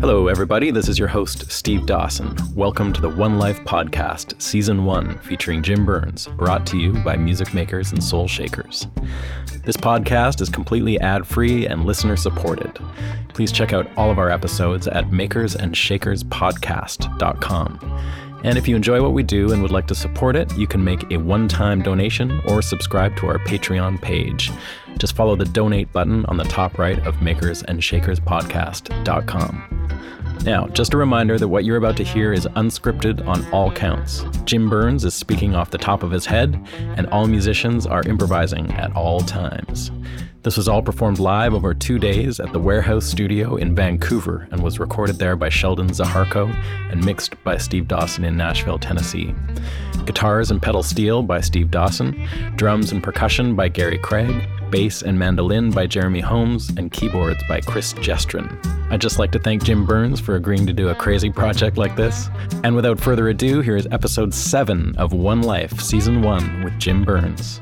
Hello, everybody. This is your host, Steve Dawson. Welcome to the One Life Podcast, Season 1, featuring Jim Byrnes, brought to you by music makers and soul shakers. This podcast is completely ad-free and listener-supported. Please check out all of our episodes at makersandshakerspodcast.com. And if you enjoy what we do and would like to support it, you can make a one-time donation or subscribe to our Patreon page. Just follow the donate button on the top right of makersandshakerspodcast.com. Now, just a reminder that what you're about to hear is unscripted on all counts. Jim Byrnes is speaking off the top of his head, and all musicians are improvising at all times. This was all performed live over 2 days at the Warehouse Studio in Vancouver and was recorded there by Sheldon Zaharko and mixed by Steve Dawson in Nashville, Tennessee. Guitars and pedal steel by Steve Dawson, drums and percussion by Gary Craig, bass and mandolin by Jeremy Holmes, and keyboards by Chris Jestrin. I'd just like to thank Jim Byrnes for agreeing to do a crazy project like this. And without further ado, here is episode 7 of One Life, Season 1 with Jim Byrnes.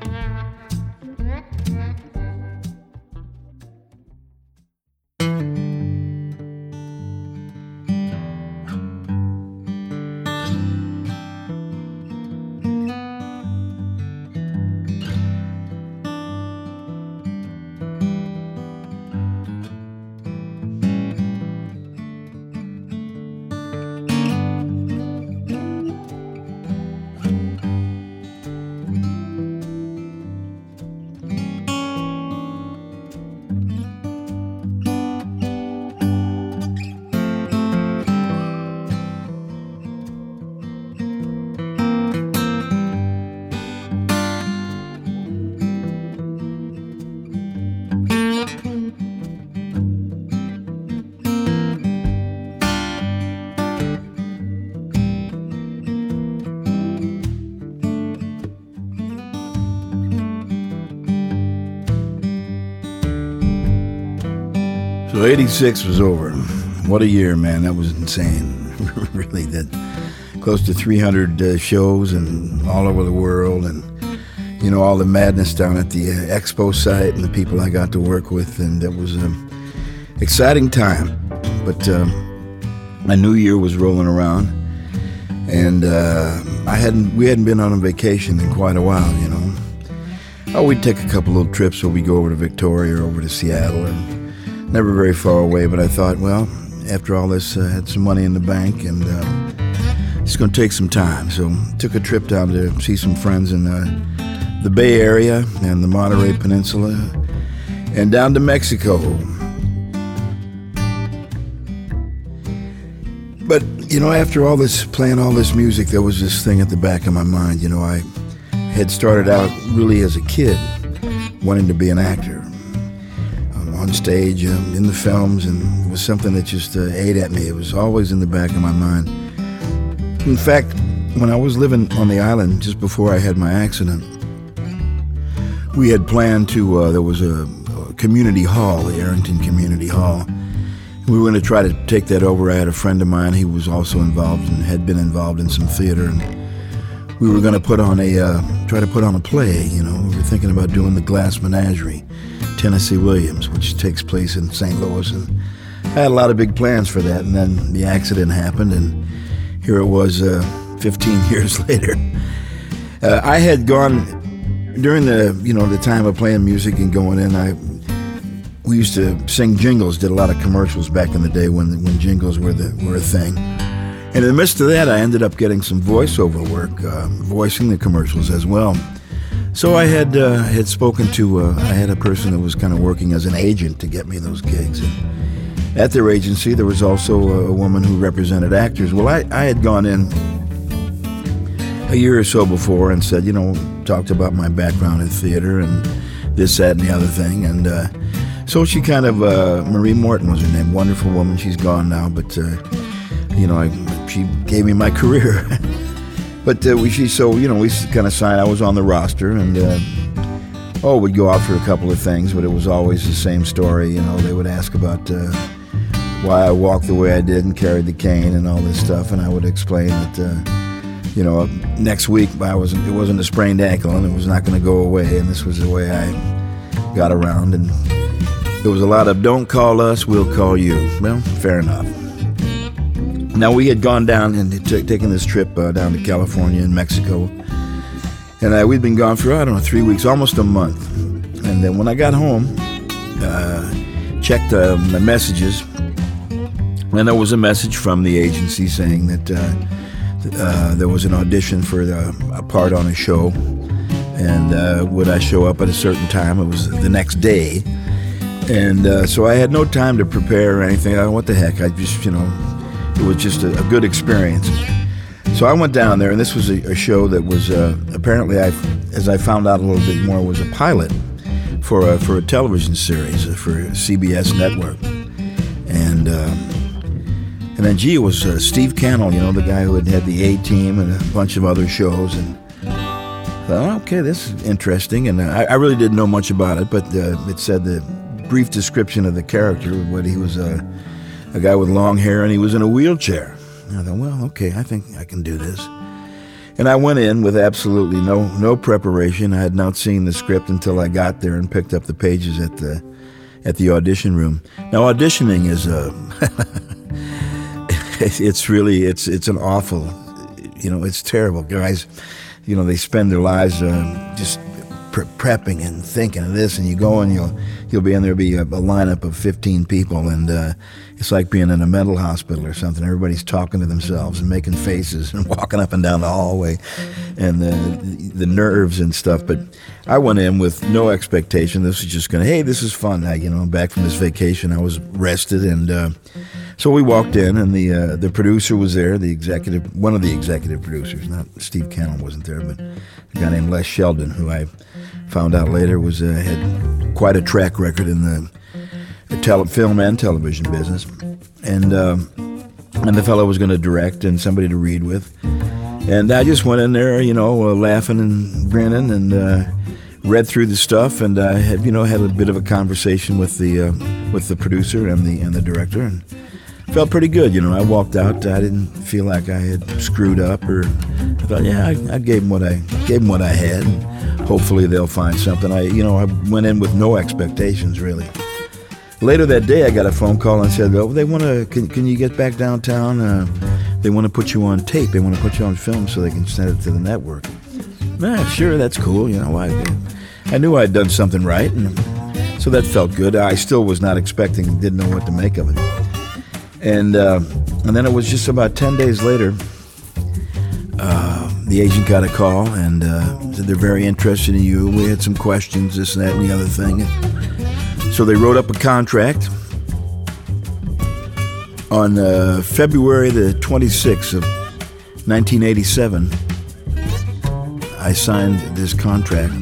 So 86 was over. What a year, man. That was insane. Really, that close to 300 shows and all over the world, and you know, all the madness down at the expo site and the people I got to work with, and it was an exciting time. But a new year was rolling around, and we hadn't been on a vacation in quite a while, you know. Oh, we'd take a couple little trips where we go over to Victoria or over to Seattle, and never very far away, but I thought, well, after all this, I had some money in the bank, and it's going to take some time. So took a trip down to see some friends in the Bay Area and the Monterey Peninsula, and down to Mexico. But, you know, after all this, playing all this music, there was this thing at the back of my mind. You know, I had started out really as a kid wanting to be an actor. On stage, in the films, and it was something that just ate at me. It was always in the back of my mind. In fact, when I was living on the island just before I had my accident, we had planned to, there was a community hall, the Arrington Community Hall. We were going to try to take that over. I had a friend of mine who was also involved and had been involved in some theater, and we were going to try to put on a play, you know. We were thinking about doing The Glass Menagerie, Tennessee Williams, which takes place in St. Louis, and I had a lot of big plans for that, and then the accident happened, and here it was 15 years later. I had gone, during the time of playing music and going in, we used to sing jingles, did a lot of commercials back in the day when jingles were a thing, and in the midst of that I ended up getting some voiceover work, voicing the commercials as well. So I had spoken to, I had a person that was kind of working as an agent to get me those gigs. And at their agency, there was also a woman who represented actors. Well, I had gone in a year or so before and said, you know, talked about my background in theater and this, that, and the other thing. And so she kind of, Marie Morton was her name, wonderful woman. She's gone now, but, you know, she gave me my career. But we kind of signed. I was on the roster, and Oh, we'd go out for a couple of things, but it was always the same story. You know, they would ask about why I walked the way I did and carried the cane and all this stuff, and I would explain that, you know, next week it wasn't a sprained ankle and it was not going to go away, and this was the way I got around. And there was a lot of, don't call us, we'll call you. Well, fair enough. Now, we had gone down and taken this trip down to California and Mexico, and we'd been gone for, I don't know, 3 weeks, almost a month. And then when I got home, checked the messages, and there was a message from the agency saying that there was an audition for a part on a show, and would I show up at a certain time? It was the next day. And so I had no time to prepare or anything. What the heck? I just, you know, it was just a good experience. So I went down there, and this was a show that was apparently, as I found out a little bit more, was a pilot for a television series for CBS Network. And then, gee, it was Steve Cannell, you know, the guy who had the A-Team and a bunch of other shows. And I thought, okay, this is interesting. And I really didn't know much about it, but it said the brief description of the character, what he was a guy with long hair, and he was in a wheelchair. And I thought, well, okay, I think I can do this. And I went in with absolutely no preparation. I had not seen the script until I got there and picked up the pages at the audition room. Now, auditioning is it's an awful, you know, it's terrible. Guys, you know, they spend their lives just prepping and thinking of this, and you go and you'll be in there, be a lineup of 15 people, and it's like being in a mental hospital or something. Everybody's talking to themselves and making faces and walking up and down the hallway, and the nerves and stuff. But I went in with no expectation. This was just hey, this is fun. I'm back from this vacation. I was rested, and so we walked in, and the producer was there, one of the executive producers. Not Steve Cannell wasn't there, but a guy named Les Sheldon, who I found out later was had quite a track record in the film and television business, and the fellow was going to direct and somebody to read with, and I just went in there, laughing and grinning, and read through the stuff, and I had had a bit of a conversation with the producer and the director, and felt pretty good. I walked out. I didn't feel like I had screwed up, or I thought, I gave them what I had. Hopefully they'll find something. I went in with no expectations, really. Later that day, I got a phone call and said, "Oh, they want to. Can you get back downtown? They want to put you on tape. They want to put you on film so they can send it to the network." Sure, that's cool. I knew I'd done something right, and so that felt good. I still was not expecting. Didn't know what to make of it. And then it was just about 10 days later, the agent got a call and said, "They're very interested in you. We had some questions, this and that and the other thing." So they wrote up a contract. On February the 26th of 1987, I signed this contract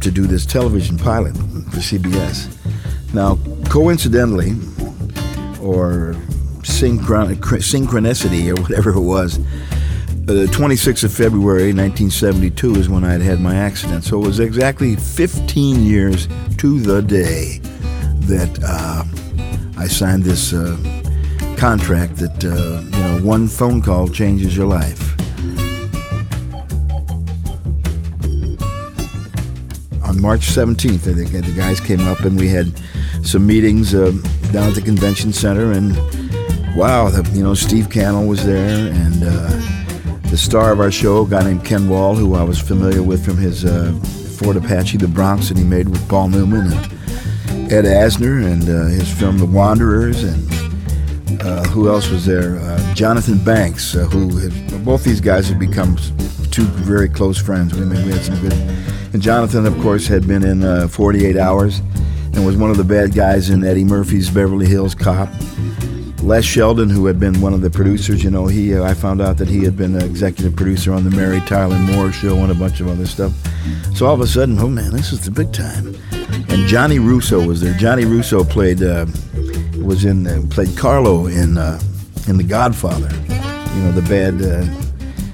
to do this television pilot for CBS. Now, coincidentally, or synchronicity, or whatever it was, the 26th of February 1972 is when I had my accident. So it was exactly 15 years to the day that I signed this contract that one phone call changes your life. On March 17th, I think the guys came up and we had some meetings down at the convention center, and wow, Steve Cannell was there, and the star of our show, a guy named Ken Wall, who I was familiar with from his Fort Apache, the Bronx, that he made with Paul Newman, and Ed Asner, and his film The Wanderers, and who else was there? Jonathan Banks, both these guys had become two very close friends. We had some good, and Jonathan, of course, had been in 48 Hours, and was one of the bad guys in Eddie Murphy's Beverly Hills Cop. Les Sheldon, who had been one of the producers, he I found out that he had been an executive producer on the Mary Tyler Moore Show and a bunch of other stuff. So all of a sudden, oh man, this is the big time. And Johnny Russo was there. Johnny Russo played Carlo in The Godfather. The bad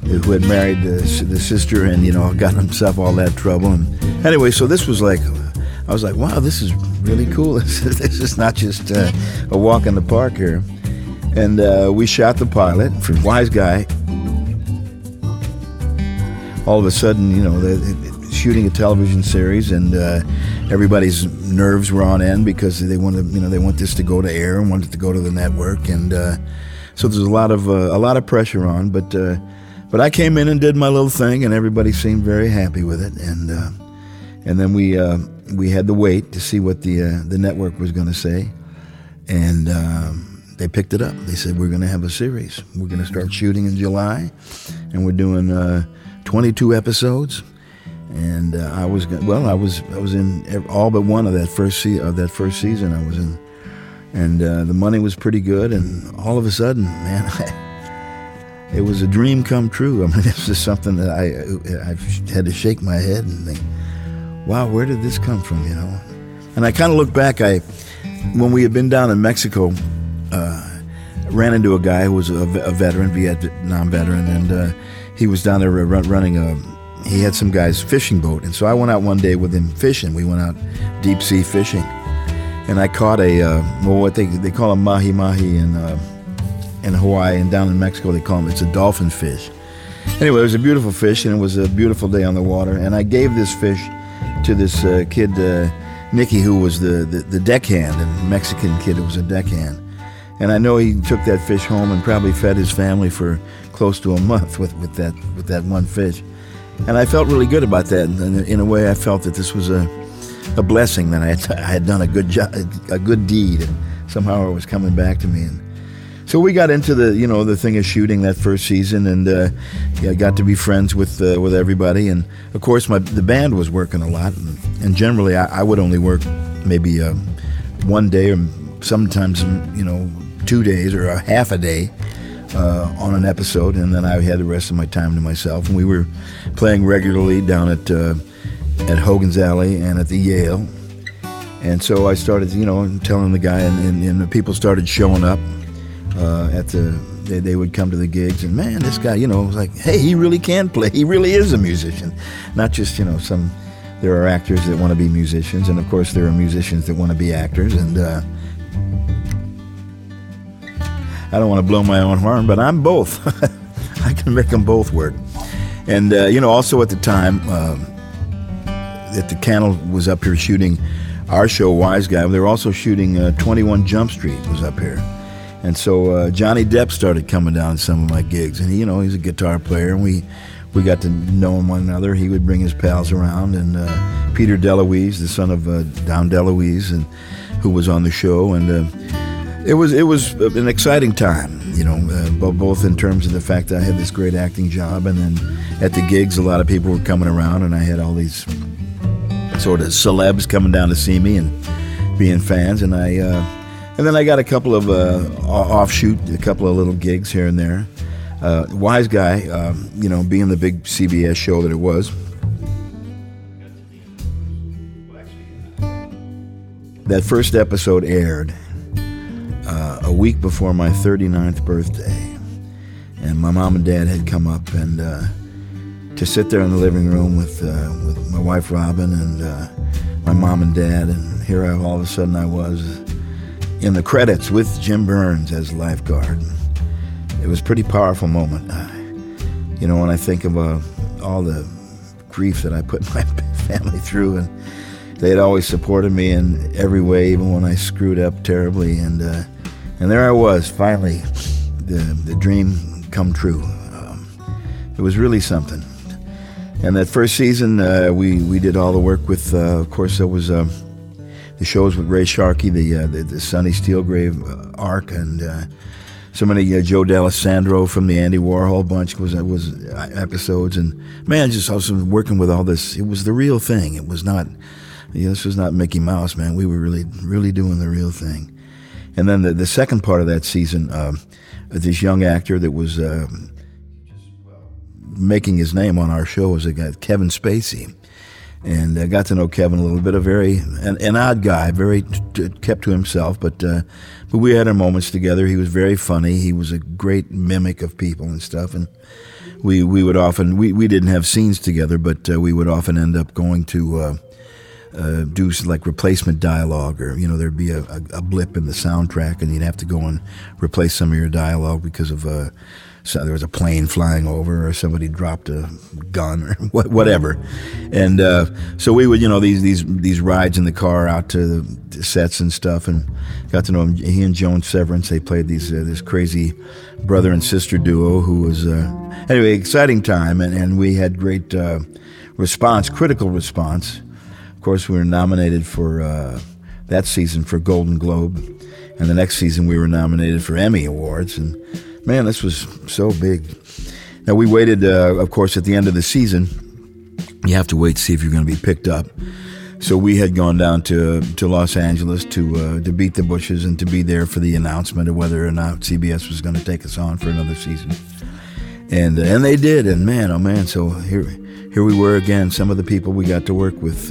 who had married the sister and, you know, got himself all that trouble. And anyway, so this was like, I was like, wow, this is really cool. This is not just a walk in the park here. And we shot the pilot for Wise Guy. All of a sudden, you know, they're shooting a television series, and everybody's nerves were on end because they wanted, you know, they want this to go to air and wanted to go to the network, and so there's a lot of pressure on. But I came in and did my little thing, and everybody seemed very happy with it, and then we had to wait to see what the network was going to say, and they picked it up. They said, we're going to have a series. We're going to start shooting in July, and we're doing 22 episodes, and I was in all but one of that first season I was in, and the money was pretty good, and all of a sudden, man, it was a dream come true. I mean, this is something that I had to shake my head and think, wow, where did this come from, you know? And I kind of look back. When we had been down in Mexico, ran into a guy who was a veteran, Vietnam veteran, and he was down there running he had some guy's fishing boat, and so I went out one day with him fishing. We went out deep sea fishing, and I caught what they call a mahi-mahi in Hawaii, and down in Mexico they call them, it's a dolphin fish. Anyway, it was a beautiful fish, and it was a beautiful day on the water, and I gave this fish to this kid, Nicky, who was the deckhand, a Mexican kid who was a deckhand. And I know he took that fish home and probably fed his family for close to a month with that one fish. And I felt really good about that. And in a way, I felt that this was a blessing, that I had done a good deed, and somehow it was coming back to me. And so we got into the thing of shooting that first season, and I got to be friends with everybody. And of course, the band was working a lot, and generally I would only work maybe one day, or sometimes, you know, 2 days or a half a day on an episode, and then I had the rest of my time to myself. And we were playing regularly down at Hogan's Alley and at the Yale, and so I started, you know, telling the guy, and the people started showing up. They would come to the gigs, and man, this guy, you know, was like, hey, he really can play. He really is a musician, not just, you know, some. There are actors that want to be musicians, and of course there are musicians that want to be actors, and. I don't want to blow my own horn, but I'm both. I can make them both work. And, you know, also at the time that the Cannell was up here shooting our show, Wise Guy, they were also shooting 21 Jump Street was up here. And so Johnny Depp started coming down to some of my gigs. And, you know, he's a guitar player, and we got to know one another. He would bring his pals around, and Peter DeLuise, the son of Don DeLuise, and who was on the show, and... It was an exciting time, you know, both in terms of the fact that I had this great acting job, and then at the gigs a lot of people were coming around, and I had all these sort of celebs coming down to see me and being fans, and then I got a couple of offshoot, a couple of little gigs here and there. Wise Guy, you know, being the big CBS show that it was, that first episode aired a week before my 39th birthday, and my mom and dad had come up, and to sit there in the living room with my wife Robin and my mom and dad, and here all of a sudden I was in the credits with Jim Byrnes as lifeguard. It was a pretty powerful moment, you know, when I think of all the grief that I put my family through, and they had always supported me in every way, even when I screwed up terribly, and there I was, finally, the dream come true. It was really something. And that first season, we did all the work with, of course, there was the shows with Ray Sharkey, the Sonny Steelgrave arc, and so many Joe D'Alessandro from the Andy Warhol bunch was episodes. And man, just also working with all this, it was the real thing. It was not, you know, this was not Mickey Mouse, man. We were really, really doing the real thing. And then the second part of that season, this young actor that was making his name on our show was a guy, Kevin Spacey. And I got to know Kevin a little bit, an odd guy, very kept to himself, but we had our moments together. He was very funny. He was a great mimic of people and stuff. And we didn't have scenes together, but we would often end up going to do like replacement dialogue, or there'd be a blip in the soundtrack, and you'd have to go and replace some of your dialogue because of there was a plane flying over, or somebody dropped a gun, or whatever. And so we would, these rides in the car out to the sets and stuff, and got to know him. He and Joan Severance, they played these this crazy brother and sister duo who was anyway, exciting time, and we had great critical response. Of course, we were nominated for that season for Golden Globe, and the next season we were nominated for Emmy Awards, and man, this was so big. Now, we waited, of course, at the end of the season. You have to wait to see if you're going to be picked up. So we had gone down to Los Angeles to beat the bushes and to be there for the announcement of whether or not CBS was going to take us on for another season. And they did, and man, oh man, so here we were again. Some of the people we got to work with,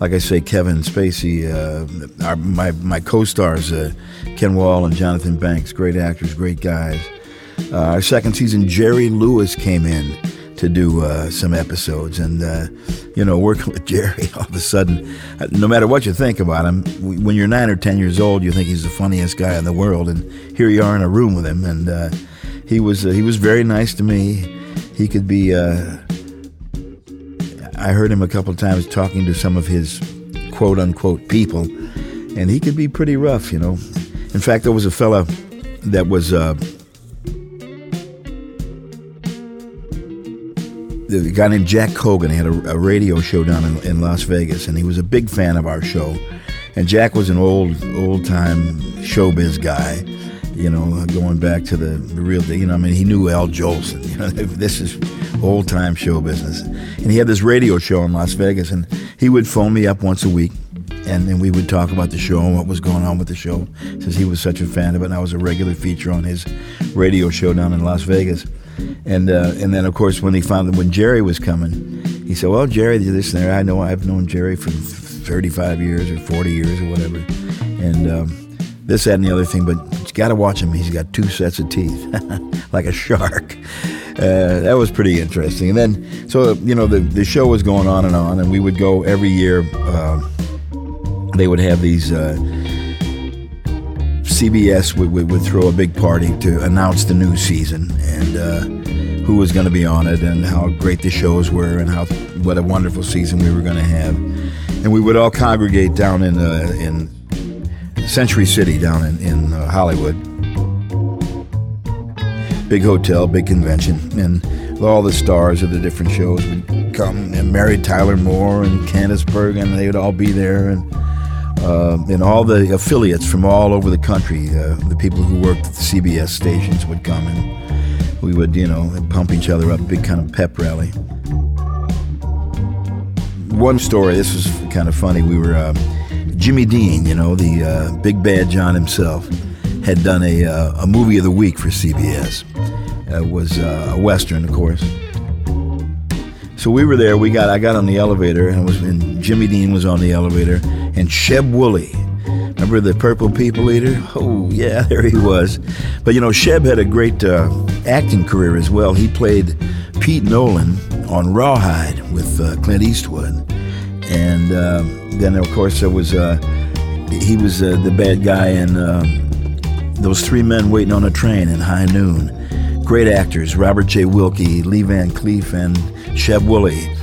like I say, Kevin Spacey, my co-stars, Ken Wall and Jonathan Banks, great actors, great guys. Our second season, Jerry Lewis came in to do some episodes, and working with Jerry all of a sudden, no matter what you think about him, when you're 9 or 10 years old, you think he's the funniest guy in the world, and here you are in a room with him, and he was very nice to me. He could be. I heard him a couple of times talking to some of his quote-unquote people, and he could be pretty rough, In fact, there was a fella that was a guy named Jack Hogan. He had a radio show down in Las Vegas, and he was a big fan of our show. And Jack was an old-time showbiz guy, going back to the real thing. He knew Al Jolson. This is old-time show business. And he had this radio show in Las Vegas, and he would phone me up once a week, and then we would talk about the show and what was going on with the show, since he was such a fan of it, and I was a regular feature on his radio show down in Las Vegas. And then, of course, when he found that when Jerry was coming, he said, well, Jerry did this and that. I've known Jerry for 35 years or 40 years or whatever, and this, that, and the other thing, but you got to watch him. He's got two sets of teeth, like a shark. That was pretty interesting. And then, so, the show was going on, and we would go every year. They would have these, CBS would throw a big party to announce the new season and who was going to be on it and how great the shows were and what a wonderful season we were going to have. And we would all congregate down in Century City, down in Hollywood. Big hotel, big convention, and all the stars of the different shows would come, and Mary Tyler Moore and Candace Bergen, they would all be there, and all the affiliates from all over the country, the people who worked at the CBS stations would come, and we would, pump each other up, big kind of pep rally. One story, this was kind of funny, we were, Jimmy Dean, the big bad John himself, had done a movie of the week for CBS. It was a Western, of course. So we were there. I got on the elevator, and Jimmy Dean was on the elevator, and Sheb Woolley, remember the Purple People Eater? Oh, yeah, there he was. But, Sheb had a great acting career as well. He played Pete Nolan on Rawhide with Clint Eastwood. And then, of course, there was he was the bad guy in... Those Three Men Waiting on a Train in High Noon. Great actors, Robert J. Wilkie, Lee Van Cleef, and Sheb Woolley,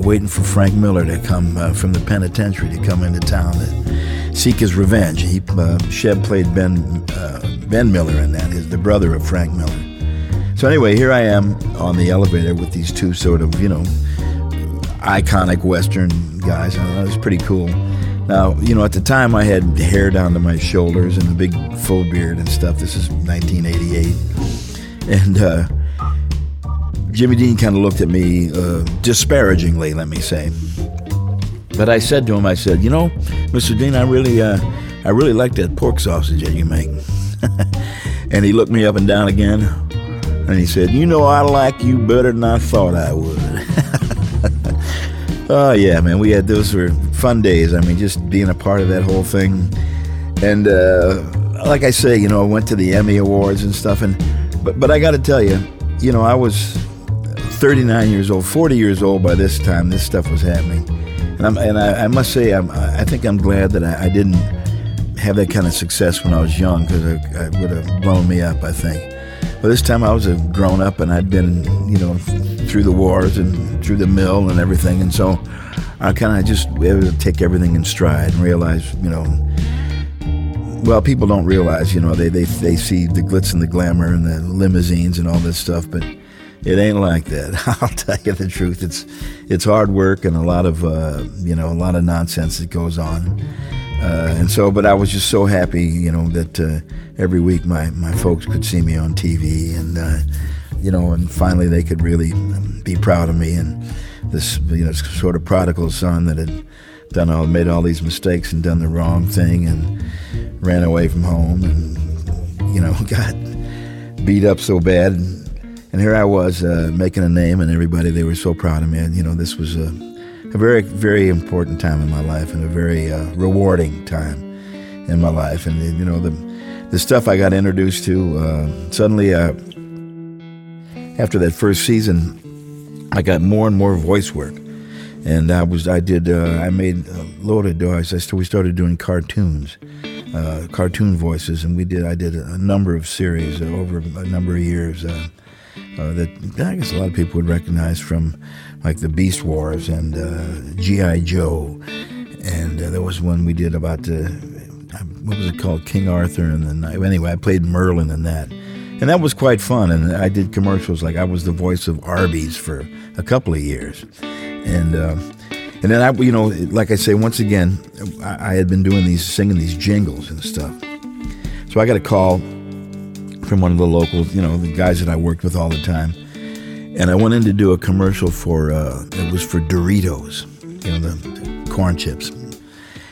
waiting for Frank Miller to come from the penitentiary to come into town to seek his revenge. Sheb played Ben Miller in that, the brother of Frank Miller. So anyway, here I am on the elevator with these two sort of, iconic Western guys. I don't know, it was pretty cool. Now, at the time I had hair down to my shoulders and a big full beard and stuff. This is 1988. And Jimmy Dean kind of looked at me disparagingly, let me say. But I said to him, Mr. Dean, I really like that pork sausage that you make. And he looked me up and down again. And he said, I like you better than I thought I would. Oh, yeah, man, those were fun days. Just being a part of that whole thing. And like I say, I went to the Emmy Awards and stuff. But I got to tell you, you know, I was 39 years old, 40 years old by this time. This stuff was happening. And I must say, I think I'm glad that I didn't have that kind of success when I was young, because it would have blown me up, I think. But this time I was a grown-up, and I'd been, you know, through the wars and through the mill and everything. And so I kind of just able to take everything in stride and realize, you know, well, people don't realize, you know, they see the glitz and the glamour and the limousines and all this stuff, but it ain't like that. I'll tell you the truth. It's hard work and a lot of, you know, a lot of nonsense that goes on. And so, but I was just so happy, you know, that every week my folks could see me on TV, and, you know, and finally they could really be proud of me, and this, you know, sort of prodigal son that had made all these mistakes and done the wrong thing and ran away from home and, you know, got beat up so bad. And here I was making a name, and everybody, they were so proud of me. And, you know, this was a very, very important time in my life, and a very rewarding time in my life. And, you know, the stuff I got introduced to, suddenly after that first season, I got more and more voice work. And I made a load of noise. We started doing cartoons, cartoon voices, and I did a number of series over a number of years that I guess a lot of people would recognize from, like, the Beast Wars and G.I. Joe. And there was one we did about, what was it called, King Arthur and the Knight. Anyway, I played Merlin in that. And that was quite fun, and I did commercials. Like, I was the voice of Arby's for a couple of years. And then I, you know, like I say, once again, I had been doing singing these jingles and stuff. So I got a call from one of the locals, you know, the guys that I worked with all the time. And I went in to do a commercial for, it was for Doritos, you know, the corn chips.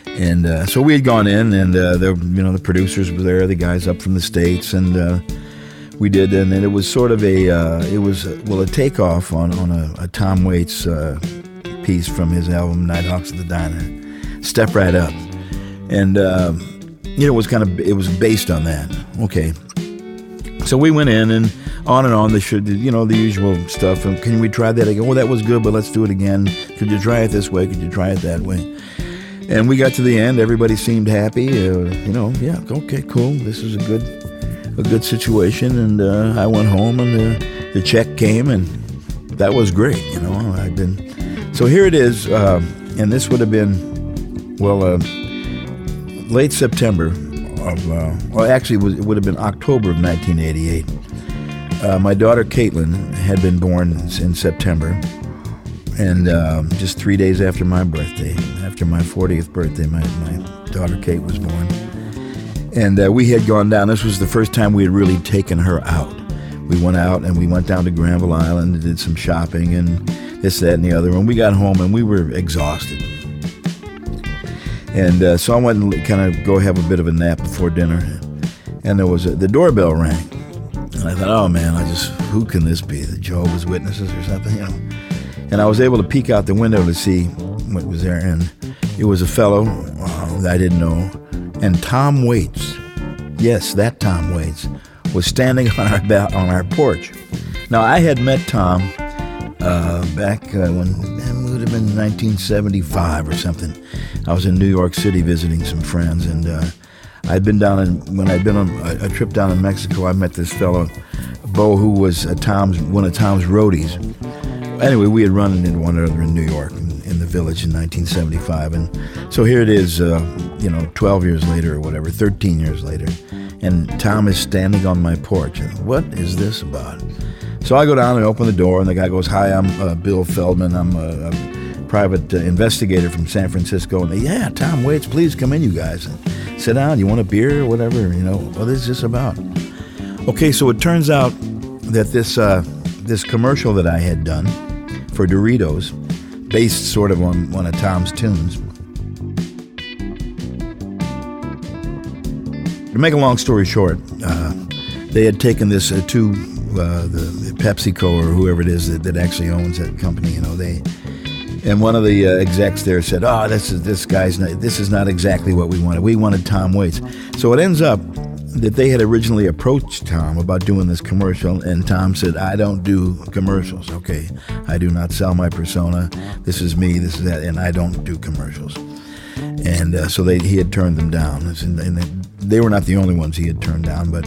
And so we had gone in, and, you know, the producers were there, the guys up from the States, and we did. And then it was sort of a takeoff on a Tom Waits piece from his album Nighthawks at the Diner, Step Right Up. And, you know, it was based on that. Okay. So we went in and on, you know, the usual stuff. And can we try that again? Well, that was good, but let's do it again. Could you try it this way? Could you try it that way? And we got to the end. Everybody seemed happy. You know, yeah, okay, cool. This is a good situation. And I went home, and the check came, and that was great. You know, so here it is. And this would have been, well, late September. It would have been October of 1988. My daughter Caitlin had been born in September, and just 3 days after my birthday, after my 40th birthday, my daughter Kate was born. And we had gone down. This was the first time we had really taken her out. We went out, and we went down to Granville Island and did some shopping and this, that, and the other. And we got home, and we were exhausted. And so I went and kind of go have a bit of a nap before dinner. And there was the doorbell rang. And I thought, oh, man, who can this be? The Jehovah's Witnesses or something, you know? And I was able to peek out the window to see what was there. And it was a fellow that I didn't know. And Tom Waits, yes, that Tom Waits, was standing on our porch. Now, I had met Tom back when it would have been 1975 or something. I was in New York City visiting some friends, and when I'd been on a trip down in Mexico, I met this fellow, Bo, who was one of Tom's roadies. Anyway, we had run into one another in New York, in the Village in 1975, and so here it is, you know, 12 years later or whatever, 13 years later, and Tom is standing on my porch. And what is this about? So I go down and open the door, and the guy goes, "Hi, I'm Bill Feldman. I'm a private investigator from San Francisco." And yeah, Tom Waits, please come in, you guys. And sit down. You want a beer or whatever? You know, what is this about? Okay, so it turns out that this commercial that I had done for Doritos, based sort of on one of Tom's tunes. To make a long story short, they had taken this the PepsiCo or whoever it is that actually owns that company, you know, and one of the execs there said, "Oh, this is not exactly what we wanted. We wanted Tom Waits." So it ends up that they had originally approached Tom about doing this commercial, and Tom said, I don't do commercials, okay? I do not sell my persona. This is me, this is that, and I don't do commercials. And so he had turned them down. And they were not the only ones he had turned down, but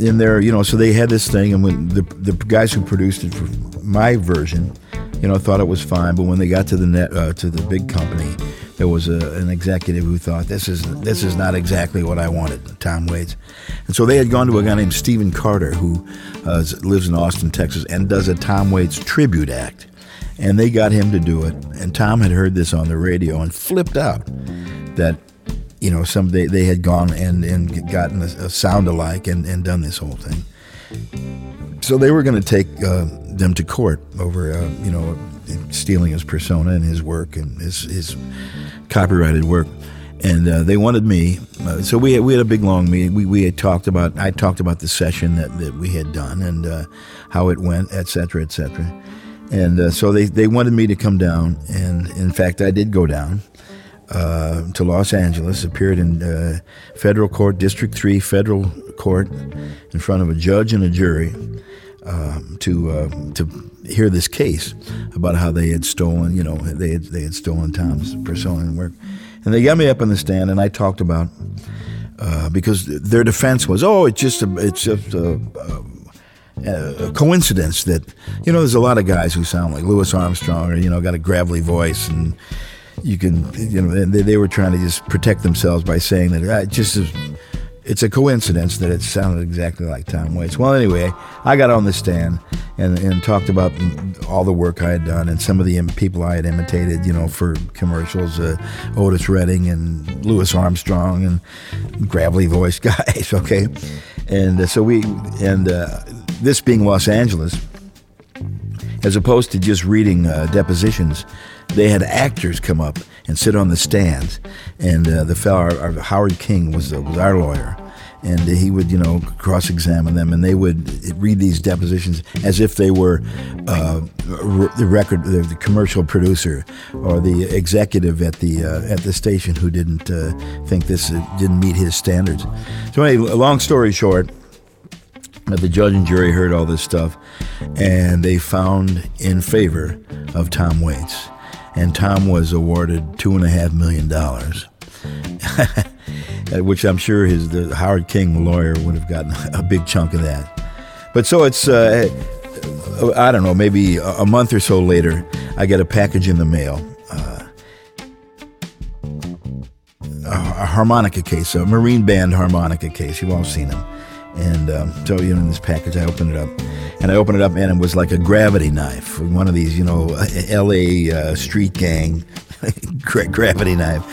in there, you know, so they had this thing, and when the guys who produced it for my version, you know, thought it was fine, but when they got to the to the big company, there was an executive who thought, this is not exactly what I wanted, Tom Waits. And so they had gone to a guy named Stephen Carter, who lives in Austin, Texas, and does a Tom Waits tribute act. And they got him to do it, and Tom had heard this on the radio and flipped out that, you know, someday they had gone and gotten a sound-alike and done this whole thing. So they were going to take them to court over, you know, stealing his persona and his work and his copyrighted work. And they wanted me, so we had a big long meeting. I talked about the session that we had done and how it went, et cetera, et cetera. And so they wanted me to come down, and in fact, I did go down to Los Angeles, appeared in federal court, District 3 federal court, in front of a judge and a jury to hear this case about how they had stolen, you know, they had stolen Tom's persona and work. And they got me up on the stand, and I talked about, because their defense was, it's just a coincidence that, you know, there's a lot of guys who sound like Louis Armstrong or, you know, got a gravelly voice, and you can, you know, they were trying to just protect themselves by saying that it's a coincidence that it sounded exactly like Tom Waits. Well, anyway, I got on the stand and talked about all the work I had done and some of the people I had imitated, you know, for commercials, Otis Redding and Louis Armstrong and gravelly voice guys, okay? And this being Los Angeles, as opposed to just reading depositions, they had actors come up and sit on the stands. And the fellow, Howard King, was our lawyer. And he would, you know, cross-examine them, and they would read these depositions as if they were the commercial producer or the executive at the station who didn't think this didn't meet his standards. So anyway, long story short, the judge and jury heard all this stuff, and they found in favor of Tom Waits. And Tom was awarded $2.5 million, which I'm sure the Howard King lawyer would have gotten a big chunk of that. But so it's, I don't know, maybe a month or so later, I get a package in the mail. A harmonica case, a Marine Band harmonica case. You've all seen them. And so, you know, in this package, I opened it up, and it was like a gravity knife, one of these, you know, L.A. Street gang gravity knife,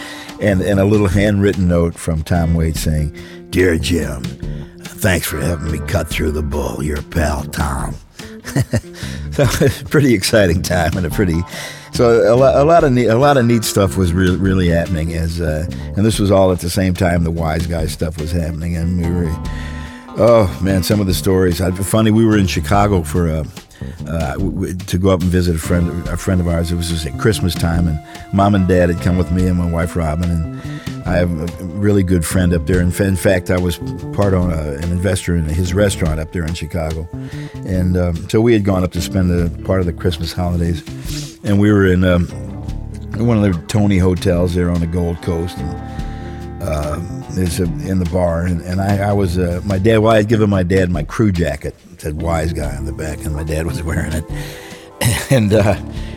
and a little handwritten note from Tom Waits saying, "Dear Jim, thanks for having me cut through the bull, your pal Tom." So it's a pretty exciting time, and a lot of neat stuff was really happening, and this was all at the same time the Wise Guy stuff was happening, and we were. Oh, man, some of the stories. Funny, we were in Chicago for to go up and visit a friend of ours. It was just at Christmas time, and Mom and Dad had come with me and my wife, Robin, and I have a really good friend up there. In fact, I was part of an investor in his restaurant up there in Chicago. And so we had gone up to spend part of the Christmas holidays, and we were in one of the Tony hotels there on the Gold Coast, and in the bar, and I was my dad. Well, I had given my dad my crew jacket. It said Wise Guy on the back, and my dad was wearing it. And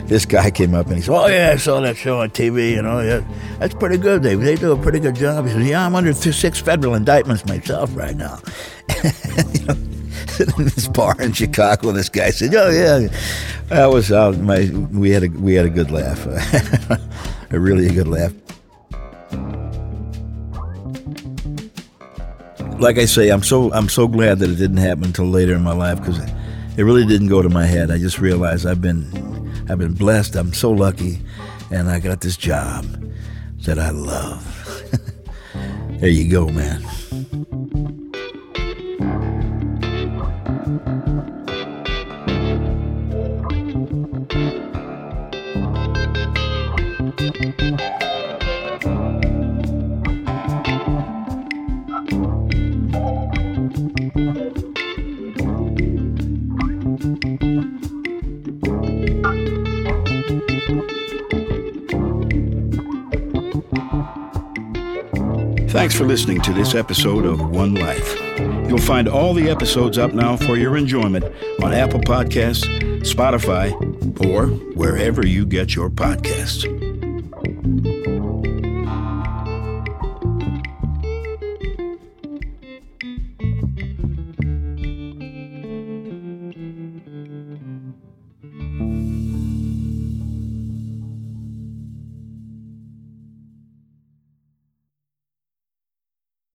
this guy came up and he said, "Oh yeah, I saw that show on TV. You know, yeah, that's pretty good. They do a pretty good job." He said, "Yeah, I'm under 6 federal indictments myself right now." You know, in this bar in Chicago, this guy said, "Oh yeah, that was we had a good laugh, a really good laugh." Like I say, I'm so glad that it didn't happen until later in my life, because it really didn't go to my head. I just realized I've been blessed. I'm so lucky, and I got this job that I love. There you go, man. Thanks for listening to this episode of One Life. You'll find all the episodes up now for your enjoyment on Apple Podcasts, Spotify, or wherever you get your podcasts.